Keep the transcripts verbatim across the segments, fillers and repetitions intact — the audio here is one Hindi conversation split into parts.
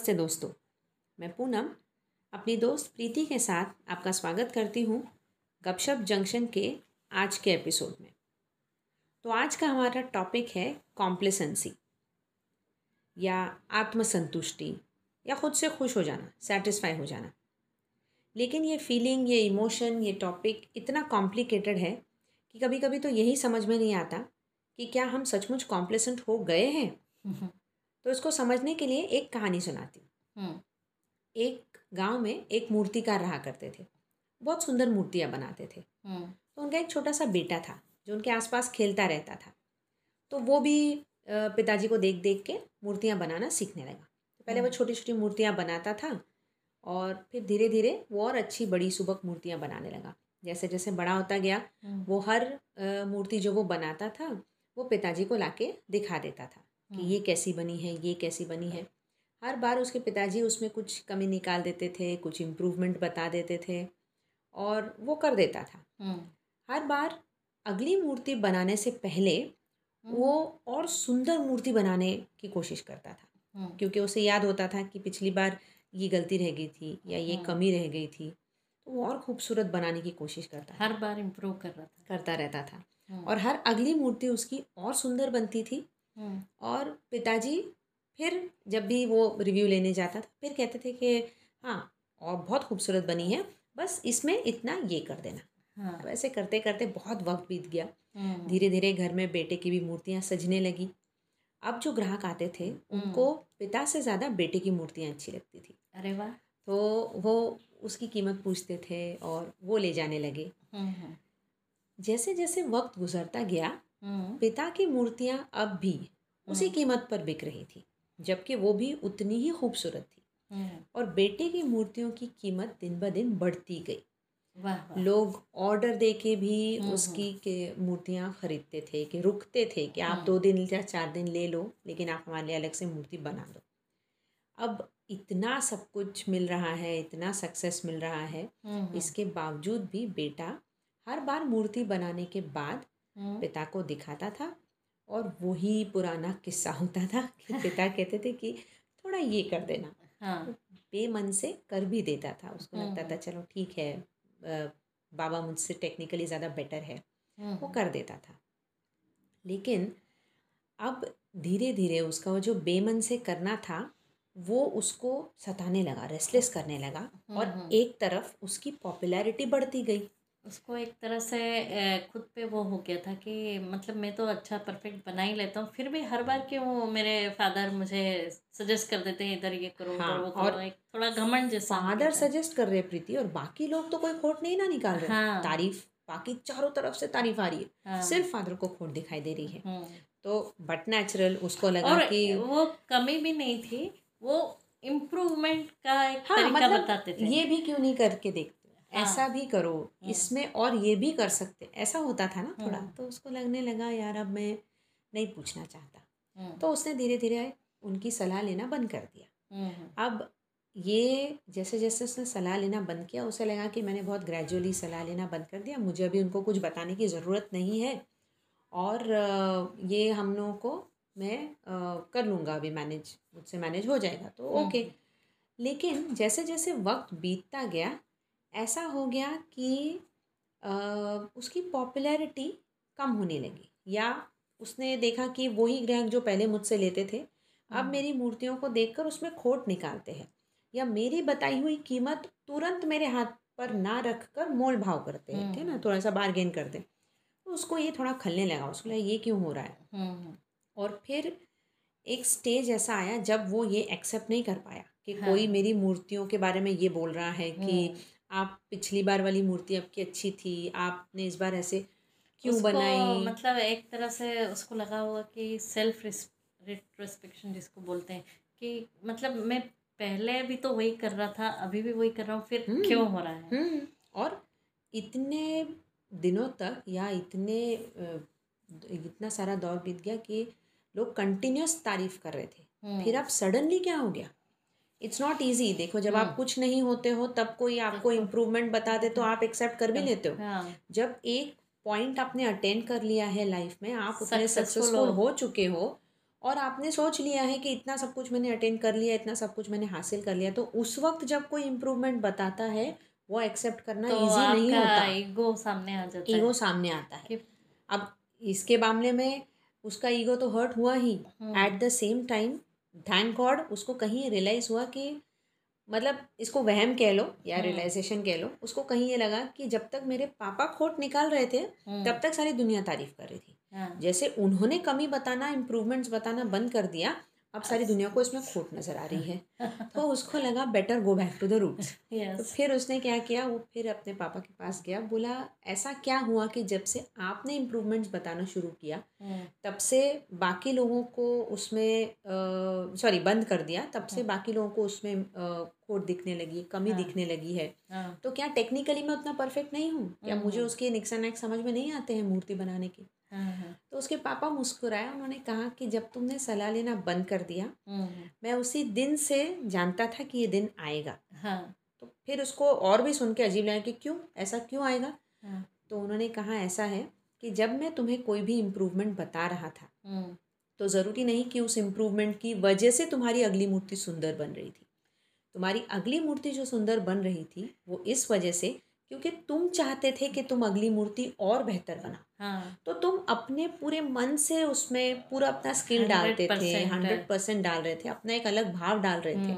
नमस्ते दोस्तों, मैं पूनम अपनी दोस्त प्रीति के साथ आपका स्वागत करती हूँ गपशप जंक्शन के आज के एपिसोड में। तो आज का हमारा टॉपिक है कॉम्प्लेसेंसी या आत्मसंतुष्टि या ख़ुद से खुश हो जाना, सेटिस्फाई हो जाना। लेकिन ये फीलिंग, ये इमोशन, ये टॉपिक इतना कॉम्प्लिकेटेड है कि कभी कभी तो यही समझ में नहीं आता कि क्या हम सचमुच कॉम्प्लेसेंट हो गए हैं। तो इसको समझने के लिए एक कहानी सुनाती हूँ। एक गांव में एक मूर्तिकार रहा करते थे, बहुत सुंदर मूर्तियाँ बनाते थे। तो उनका एक छोटा सा बेटा था जो उनके आसपास खेलता रहता था। तो वो भी पिताजी को देख देख के मूर्तियाँ बनाना सीखने लगा। तो पहले वो छोटी छोटी मूर्तियाँ बनाता था और फिर धीरे धीरे वो और अच्छी बड़ी सुबक मूर्तियाँ बनाने लगा। जैसे जैसे बड़ा होता गया वो हर मूर्ति जो वो बनाता था वो पिताजी को लाके दिखा देता था कि ये कैसी बनी है, ये कैसी बनी है। हर बार उसके पिताजी उसमें कुछ कमी निकाल देते थे, कुछ इम्प्रूवमेंट बता देते थे और वो कर देता था। हर बार अगली मूर्ति बनाने से पहले वो और सुंदर मूर्ति बनाने की कोशिश करता था, क्योंकि उसे याद होता था कि पिछली बार ये गलती रह गई थी या ये कमी रह गई थी। तो वो और खूबसूरत बनाने की कोशिश करता, हर बार इम्प्रूव कर रहा था, करता रहता था। और हर अगली मूर्ति उसकी और सुंदर बनती थी। और पिताजी फिर जब भी वो रिव्यू लेने जाता था फिर कहते थे कि हाँ, और बहुत खूबसूरत बनी है, बस इसमें इतना ये कर देना। हाँ। तो ऐसे करते करते बहुत वक्त बीत गया। धीरे धीरे घर में बेटे की भी मूर्तियाँ सजने लगी। अब जो ग्राहक आते थे उनको पिता से ज़्यादा बेटे की मूर्तियाँ अच्छी लगती थी। अरे वाह। तो वो उसकी कीमत पूछते थे और वो ले जाने लगे। जैसे जैसे वक्त गुजरता गया पिता की मूर्तियां अब भी उसी कीमत पर बिक रही थी, जबकि वो भी उतनी ही खूबसूरत थी। और बेटे की मूर्तियों की कीमत दिन ब दिन बढ़ती गई। वाह वाह। लोग ऑर्डर देके भी उसकी के मूर्तियां खरीदते थे, कि रुकते थे कि आप दो दिन या चार दिन ले लो, लेकिन आप हमारे लिए अलग से मूर्ति बना दो। अब इतना सब कुछ मिल रहा है, इतना सक्सेस मिल रहा है, इसके बावजूद भी बेटा हर बार मूर्ति बनाने के बाद पिता को दिखाता था और वही पुराना किस्सा होता था कि पिता कहते थे कि थोड़ा ये कर देना। हाँ। तो बेमन से कर भी देता था। उसको लगता था चलो ठीक है, बाबा मुझसे टेक्निकली ज़्यादा बेटर है, वो कर देता था। लेकिन अब धीरे धीरे उसका वो जो बेमन से करना था वो उसको सताने लगा, रेस्टलेस करने लगा। और एक तरफ उसकी पॉपुलैरिटी बढ़ती गई। उसको एक तरह से खुद पे वो हो गया था कि मतलब मैं तो अच्छा परफेक्ट बना ही लेता हूँ, फिर भी हर बार क्यों मेरे फादर मुझे सजेस्ट कर देते हैं इधर ये करो। हाँ, वो करो, और एक थोड़ा घमंड जैसा। फादर सजेस्ट कर रहे प्रीति, और बाकी लोग तो कोई खोट नहीं ना निकाल रहे। हाँ, तारीफ, बाकी चारों तरफ से तारीफ आ रही है। हाँ, सिर्फ फादर को खोट दिखाई दे रही है। तो बट नेचुरल उसको लगा कि वो कमी भी नहीं थी, वो इम्प्रूवमेंट का एक तरीका बताते थे। ये भी क्यों नहीं करके देखते, ऐसा भी करो, इसमें और ये भी कर सकते, ऐसा होता था ना थोड़ा। तो उसको लगने लगा यार अब मैं नहीं पूछना चाहता। तो उसने धीरे धीरे उनकी सलाह लेना बंद कर दिया। अब ये जैसे जैसे उसने सलाह लेना बंद किया उसे लगा कि मैंने बहुत ग्रेजुअली सलाह लेना बंद कर दिया, मुझे अभी उनको कुछ बताने की ज़रूरत नहीं है और ये हम लोगों को मैं कर लूँगा, अभी मैनेज, मुझसे मैनेज हो जाएगा, तो ओके। लेकिन जैसे जैसे वक्त बीतता गया ऐसा हो गया कि आ, उसकी पॉपुलैरिटी कम होने लगी। या उसने देखा कि वही ग्राहक जो पहले मुझसे लेते थे अब मेरी मूर्तियों को देखकर उसमें खोट निकालते हैं, या मेरी बताई हुई कीमत तुरंत मेरे हाथ पर ना रखकर मोल भाव करते हैं, थे ना, थोड़ा सा बारगेन करते। तो उसको ये थोड़ा खलने लगा, उसको लगा ये क्यों हो रहा है। और फिर एक स्टेज ऐसा आया जब वो ये एक्सेप्ट नहीं कर पाया कि हाँ। कोई मेरी मूर्तियों के बारे में ये बोल रहा है कि आप पिछली बार वाली मूर्ति आपकी अच्छी थी, आपने इस बार ऐसे क्यों बनाई। मतलब एक तरह से उसको लगा होगा कि सेल्फ रिट्रोस्पेक्शन जिसको बोलते हैं, कि मतलब मैं पहले भी तो वही कर रहा था, अभी भी वही कर रहा हूँ, फिर क्यों हो रहा है। और इतने दिनों तक या इतने इतना सारा दौर बीत गया कि लोग कंटिन्यूस तारीफ कर रहे थे, फिर अब सडनली क्या हो गया। It's not easy. देखो जब आप कुछ नहीं होते हो तब कोई आपको इम्प्रूवमेंट बता दे तो आप एक्सेप्ट कर भी लेते हो। जब एक पॉइंट आपने अटेंड कर लिया है लाइफ में, आप उतने सक्सेसफुल हो चुके हो और आपने सोच लिया है कि इतना सब कुछ मैंने अटेंड कर लिया, इतना सब कुछ मैंने हासिल कर लिया, तो उस वक्त जब कोई इम्प्रूवमेंट बताता है वो एक्सेप्ट करना इजी तो नहीं होता, ईगो सामने आ जाता है, ईगो सामने आता है। अब इसके मामले में उसका ईगो तो हर्ट हुआ ही, at the same time thank God उसको कहीं रियलाइज़ हुआ कि मतलब इसको वहम कह लो या रियलाइजेशन कह लो, उसको कहीं ये लगा कि जब तक मेरे पापा खोट निकाल रहे थे तब तक सारी दुनिया तारीफ कर रही थी, जैसे उन्होंने कमी बताना, इम्प्रूवमेंट्स बताना बंद कर दिया, अब सारी दुनिया को इसमें खोट नजर आ रही है। तो उसको लगा better go back to the roots. तो फिर उसने क्या किया, वो फिर अपने पापा के पास गया, बोला ऐसा क्या हुआ कि जब से आपने इम्प्रूवमेंट्स बताना शुरू किया तब से बाकी लोगों को उसमें सॉरी बंद कर दिया, तब से बाकी लोगों को उसमें खोट दिखने लगी, कमी दिखने लगी है। तो क्या टेक्निकली मैं उतना परफेक्ट नहीं हूँ, क्या मुझे उसके निक्सा नैक समझ में नहीं आते हैं मूर्ति बनाने के? तो उसके पापा मुस्कुराए, उन्होंने कहा कि जब तुमने सलाह लेना बंद कर दिया मैं उसी दिन से जानता था कि ये दिन आएगा। हाँ। तो फिर उसको और भी सुन के अजीब लगा कि क्यों, ऐसा क्यों आएगा? हाँ। तो उन्होंने कहा ऐसा है कि जब मैं तुम्हें कोई भी इम्प्रूवमेंट बता रहा था तो ज़रूरी नहीं कि उस इम्प्रूवमेंट की वजह से तुम्हारी अगली मूर्ति सुंदर बन रही थी, तुम्हारी अगली मूर्ति जो सुंदर बन रही थी वो इस वजह से क्योंकि तुम चाहते थे कि तुम अगली मूर्ति और बेहतर बना। हाँ। तो तुम अपने पूरे मन से उसमें पूरा अपना स्किल डालते थे, हंड्रेड परसेंट डाल रहे थे, अपना एक अलग भाव डाल रहे थे,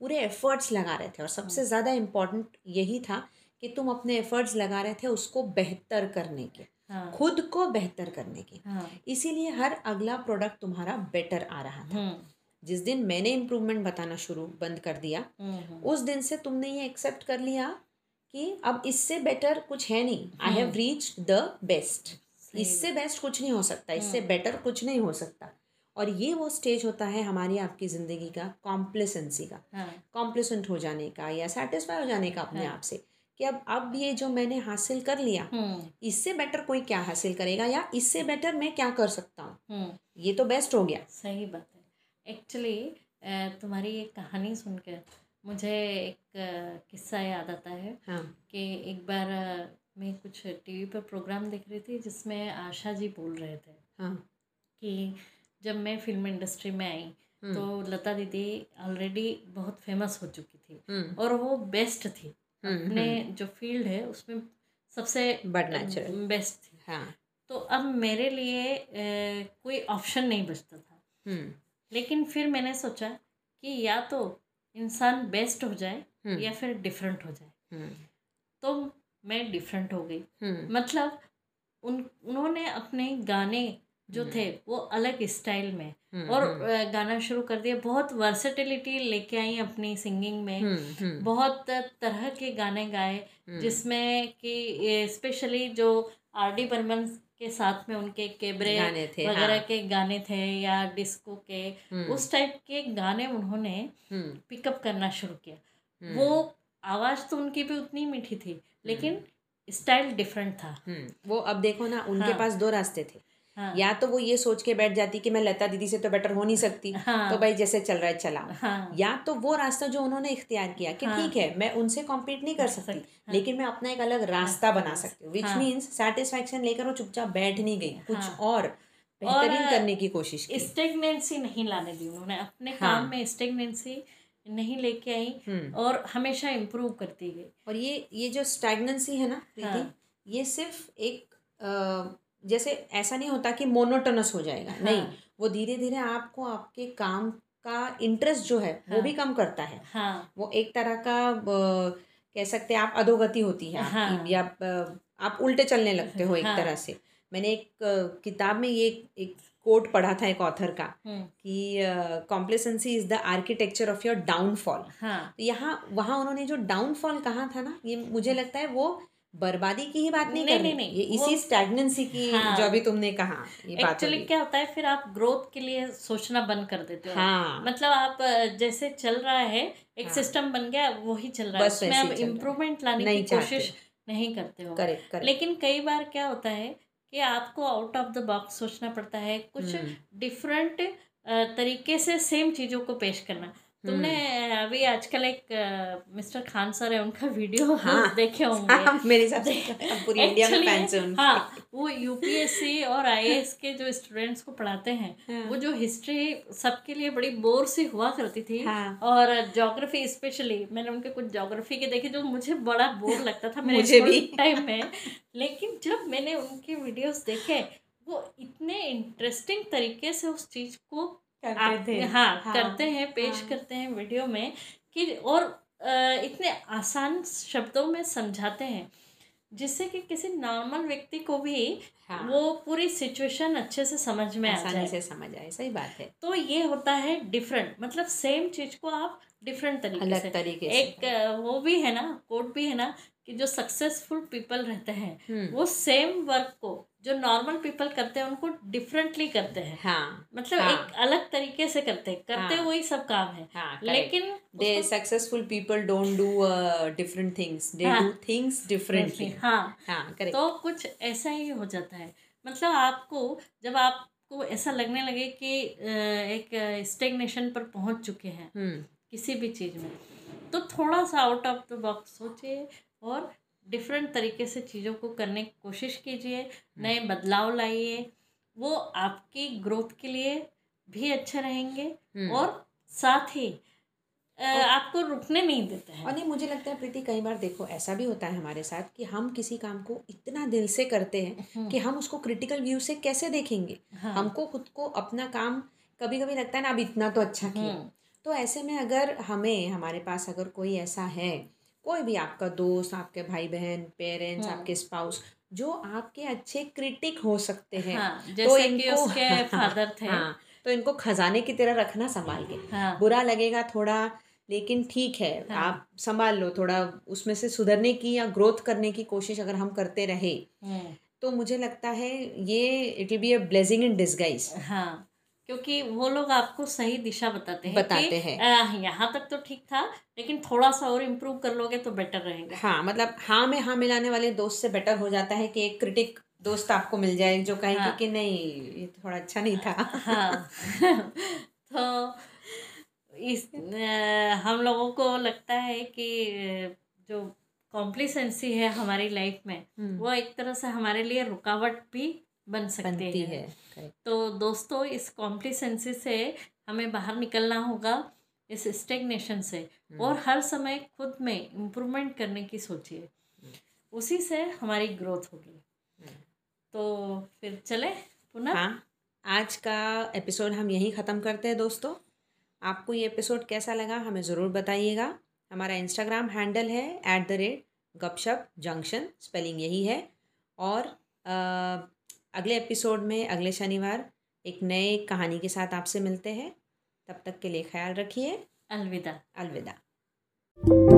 पूरे एफर्ट्स लगा रहे थे, और सबसे ज़्यादा इम्पोर्टेंट यही था कि तुम अपने एफर्ट्स लगा रहे थे उसको बेहतर करने के, हाँ। खुद को बेहतर करने के, हाँ। इसीलिए हर अगला प्रोडक्ट तुम्हारा बेटर आ रहा था। जिस दिन मैंने इम्प्रूवमेंट बताना शुरू बंद कर दिया उस दिन से तुमने ये एक्सेप्ट कर लिया कि अब इससे बेटर कुछ है नहीं, I have reached the best, इससे बेस्ट कुछ नहीं हो सकता, इससे बेटर कुछ नहीं हो सकता। और ये वो स्टेज होता है हमारी आपकी ज़िंदगी का, कॉम्प्लेसेंसी का, कॉम्प्लेसेंट हो जाने का या सेटिस्फाई हो जाने का अपने आप से कि अब अब ये जो मैंने हासिल कर लिया इससे बेटर कोई क्या हासिल करेगा, या इससे बेटर मैं क्या कर सकता हूँ, ये तो बेस्ट हो गया। सही बात है। एक्चुअली तुम्हारी एक कहानी सुनकर मुझे एक किस्सा याद आता है। हाँ। कि एक बार मैं कुछ टीवी पर प्रोग्राम देख रही थी जिसमें आशा जी बोल रहे थे। हाँ। कि जब मैं फिल्म इंडस्ट्री में आई तो लता दीदी ऑलरेडी बहुत फेमस हो चुकी थी और वो बेस्ट थी, अपने जो फील्ड है उसमें सबसे बेस्ट थी। हाँ। तो अब मेरे लिए ए, कोई ऑप्शन नहीं बचता था, लेकिन फिर मैंने सोचा कि या तो इंसान बेस्ट हो जाए या फिर डिफरेंट हो जाए। तो मैं डिफरेंट हो गई, मतलब उन उन्होंने अपने गाने जो थे वो अलग स्टाइल में और गाना शुरू कर दिया, बहुत वर्सेटिलिटी लेके आई अपनी सिंगिंग में, बहुत तरह के गाने गाए जिसमें कि स्पेशली जो आरडी बर्मन के साथ में उनके केबरे वगैरह के गाने थे या डिस्को के, उस टाइप के गाने उन्होंने पिकअप करना शुरू किया। वो आवाज़ तो उनकी भी उतनी मीठी थी लेकिन स्टाइल डिफरेंट था वो। अब देखो ना उनके हाँ, पास दो रास्ते थे। हाँ, या तो वो ये सोच के बैठ जाती कि मैं लता दीदी से तो बेटर हो नहीं सकती, हाँ, तो भाई जैसे चल रहा है चलाओ, हाँ, या तो वो रास्ता जो उन्होंने इख्तियार किया कि ठीक हाँ, है मैं उनसे कॉम्पीट नहीं कर सकती, हाँ, लेकिन मैं अपना एक अलग रास्ता हाँ, बना सकती हूँ, विच मीन्स सेटिस्फैक्शन लेकर वो चुपचाप बैठ नहीं गई, कुछ हाँ, और बेहतरीन करने की कोशिश की, स्टेगनेंसी नहीं लाने दी उन्होंने, अपने काम में स्टेगनेंसी नहीं लेके आई और हमेशा इम्प्रूव करती गई। और ये ये जो स्टेगनेंसी है ना प्रीति, ये सिर्फ एक जैसे ऐसा नहीं होता कि मोनोटोनस हो जाएगा, हाँ, नहीं, वो धीरे धीरे आपको आपके काम का इंटरेस्ट जो है हाँ, वो भी कम करता है। हाँ, वो एक तरह का कह सकते हैं आप अधोगति होती है, हाँ, आपकी, या आप उल्टे चलने लगते हो एक हाँ, तरह से। मैंने एक किताब में ये एक कोट पढ़ा था एक ऑथर का कि complacency is the architecture of your downfall. हाँ, यहाँ वहाँ उन्होंने जो डाउनफॉल कहा था ना, ये मुझे लगता है वो बर्बादी की ही बात नहीं, नहीं, नहीं, नहीं ये इसी स्टैग्नेंसी की हाँ, जो अभी तुमने कहा ये बात। एक्चुअली क्या होता है फिर आप ग्रोथ के लिए सोचना बंद कर देते हो, हाँ, मतलब आप जैसे चल रहा है एक हाँ, सिस्टम बन गया वही चल रहा है, उसमें आप इम्प्रूवमेंट लाने की कोशिश नहीं करते हो। Correct, correct. लेकिन कई बार क्या होता है कि आपको आउट ऑफ द बॉक्स सोचना पड़ता है, कुछ डिफरेंट तरीके से सेम चीज़ों को पेश करना, तुमने अभी आजकल एक मिस्टर खान सर है, उनका वीडियो हाँ, देखे होंगे हाँ, मेरे हिसाब से पूरी इंडिया में फैंस हैं उनके। हाँ, वो यूपीएससी और आईएएस के जो स्टूडेंट्स को पढ़ाते हैं हाँ, वो जो हिस्ट्री सबके लिए बड़ी बोर सी हुआ करती थी हाँ, और ज्योग्राफी स्पेशली मैंने उनके कुछ ज्योग्राफी के देखे जो मुझे बड़ा बोर लगता था मेरे स्कूल टाइम में, लेकिन जब मैंने उनके वीडियोस देखे वो इतने इंटरेस्टिंग तरीके से उस चीज को करते थे हाँ, हाँ करते हैं पेश हाँ, करते हैं वीडियो में कि और इतने आसान शब्दों में समझाते हैं जिससे कि किसी नॉर्मल व्यक्ति को भी हाँ, वो पूरी सिचुएशन अच्छे से समझ में आ जाए, आसानी से समझ आए। सही बात है। तो ये होता है डिफरेंट, मतलब सेम चीज को आप डिफरेंट तरीके अलग से तरीके एक से। वो भी है ना, कोट भी है ना कि जो सक्सेसफुल पीपल रहते हैं वो सेम वर्क को जो नॉर्मल पीपल करते हैं उनको डिफरेंटली करते हैं हाँ, मतलब हाँ, एक अलग तरीके से करते हैं करते हाँ, वही सब काम है हाँ, लेकिन दे successful people don't do different things, they do things differently हाँ हाँ करेक्ट। तो कुछ ऐसा ही हो जाता है, मतलब आपको जब आपको ऐसा लगने लगे कि एक स्टेग्नेशन पर पहुंच चुके हैं किसी भी चीज़ में, तो थोड़ा सा आउट ऑफ द बॉक्स सोचिए और डिफरेंट तरीके से चीज़ों को करने की कोशिश कीजिए, नए बदलाव लाइए, वो आपकी ग्रोथ के लिए भी अच्छे रहेंगे और साथ ही और आपको रुकने नहीं देते हैं। और नहीं, मुझे लगता है प्रीति कई बार देखो ऐसा भी होता है हमारे साथ कि हम किसी काम को इतना दिल से करते हैं कि हम उसको क्रिटिकल व्यू से कैसे देखेंगे हाँ, हमको खुद को अपना काम कभी कभी लगता है ना अब इतना तो अच्छा किया। तो ऐसे में अगर हमें हमारे पास अगर कोई ऐसा है, कोई भी आपका दोस्त, आपके भाई बहन, पेरेंट्स, आपके स्पाउस जो आपके अच्छे क्रिटिक हो सकते हैं हाँ, जैसे तो इनको कि उसके हाँ, फादर थे हाँ, तो इनको खजाने की तरह रखना संभाल के हाँ, बुरा लगेगा थोड़ा लेकिन ठीक है हाँ, आप संभाल लो थोड़ा, उसमें से सुधरने की या ग्रोथ करने की कोशिश अगर हम करते रहे हाँ, तो मुझे लगता है ये it will be a blessing in disguise हाँ, क्योंकि वो लोग आपको सही दिशा बताते हैं बताते हैं यहाँ तक तो ठीक था लेकिन थोड़ा सा और इम्प्रूव कर लोगे तो बेटर रहेगा हाँ, मतलब हाँ में हाँ मिलाने वाले दोस्त से बेटर हो जाता है कि एक क्रिटिक दोस्त आपको मिल जाए जो कहेंगे हाँ, कि नहीं ये थोड़ा अच्छा नहीं था हाँ, तो इस आ, हम लोगों को लगता है कि जो कॉम्प्लिसेंसी है हमारी लाइफ में वो एक तरह से हमारे लिए रुकावट भी बन सकते हैं है। तो दोस्तों इस कॉम्प्लिसेंसी से हमें बाहर निकलना होगा, इस स्टेग्नेशन से, और हर समय खुद में इम्प्रूवमेंट करने की सोचिए, उसी से हमारी ग्रोथ होगी। तो फिर चले पुनः हाँ, आज का एपिसोड हम यहीं ख़त्म करते हैं। दोस्तों आपको ये एपिसोड कैसा लगा हमें ज़रूर बताइएगा। हमारा इंस्टाग्राम हैंडल है at the rate Gupshup junction, spelling यही है। और आ, अगले एपिसोड में अगले शनिवार एक नए कहानी के साथ आपसे मिलते हैं। तब तक के लिए ख्याल रखिए। अलविदा अलविदा।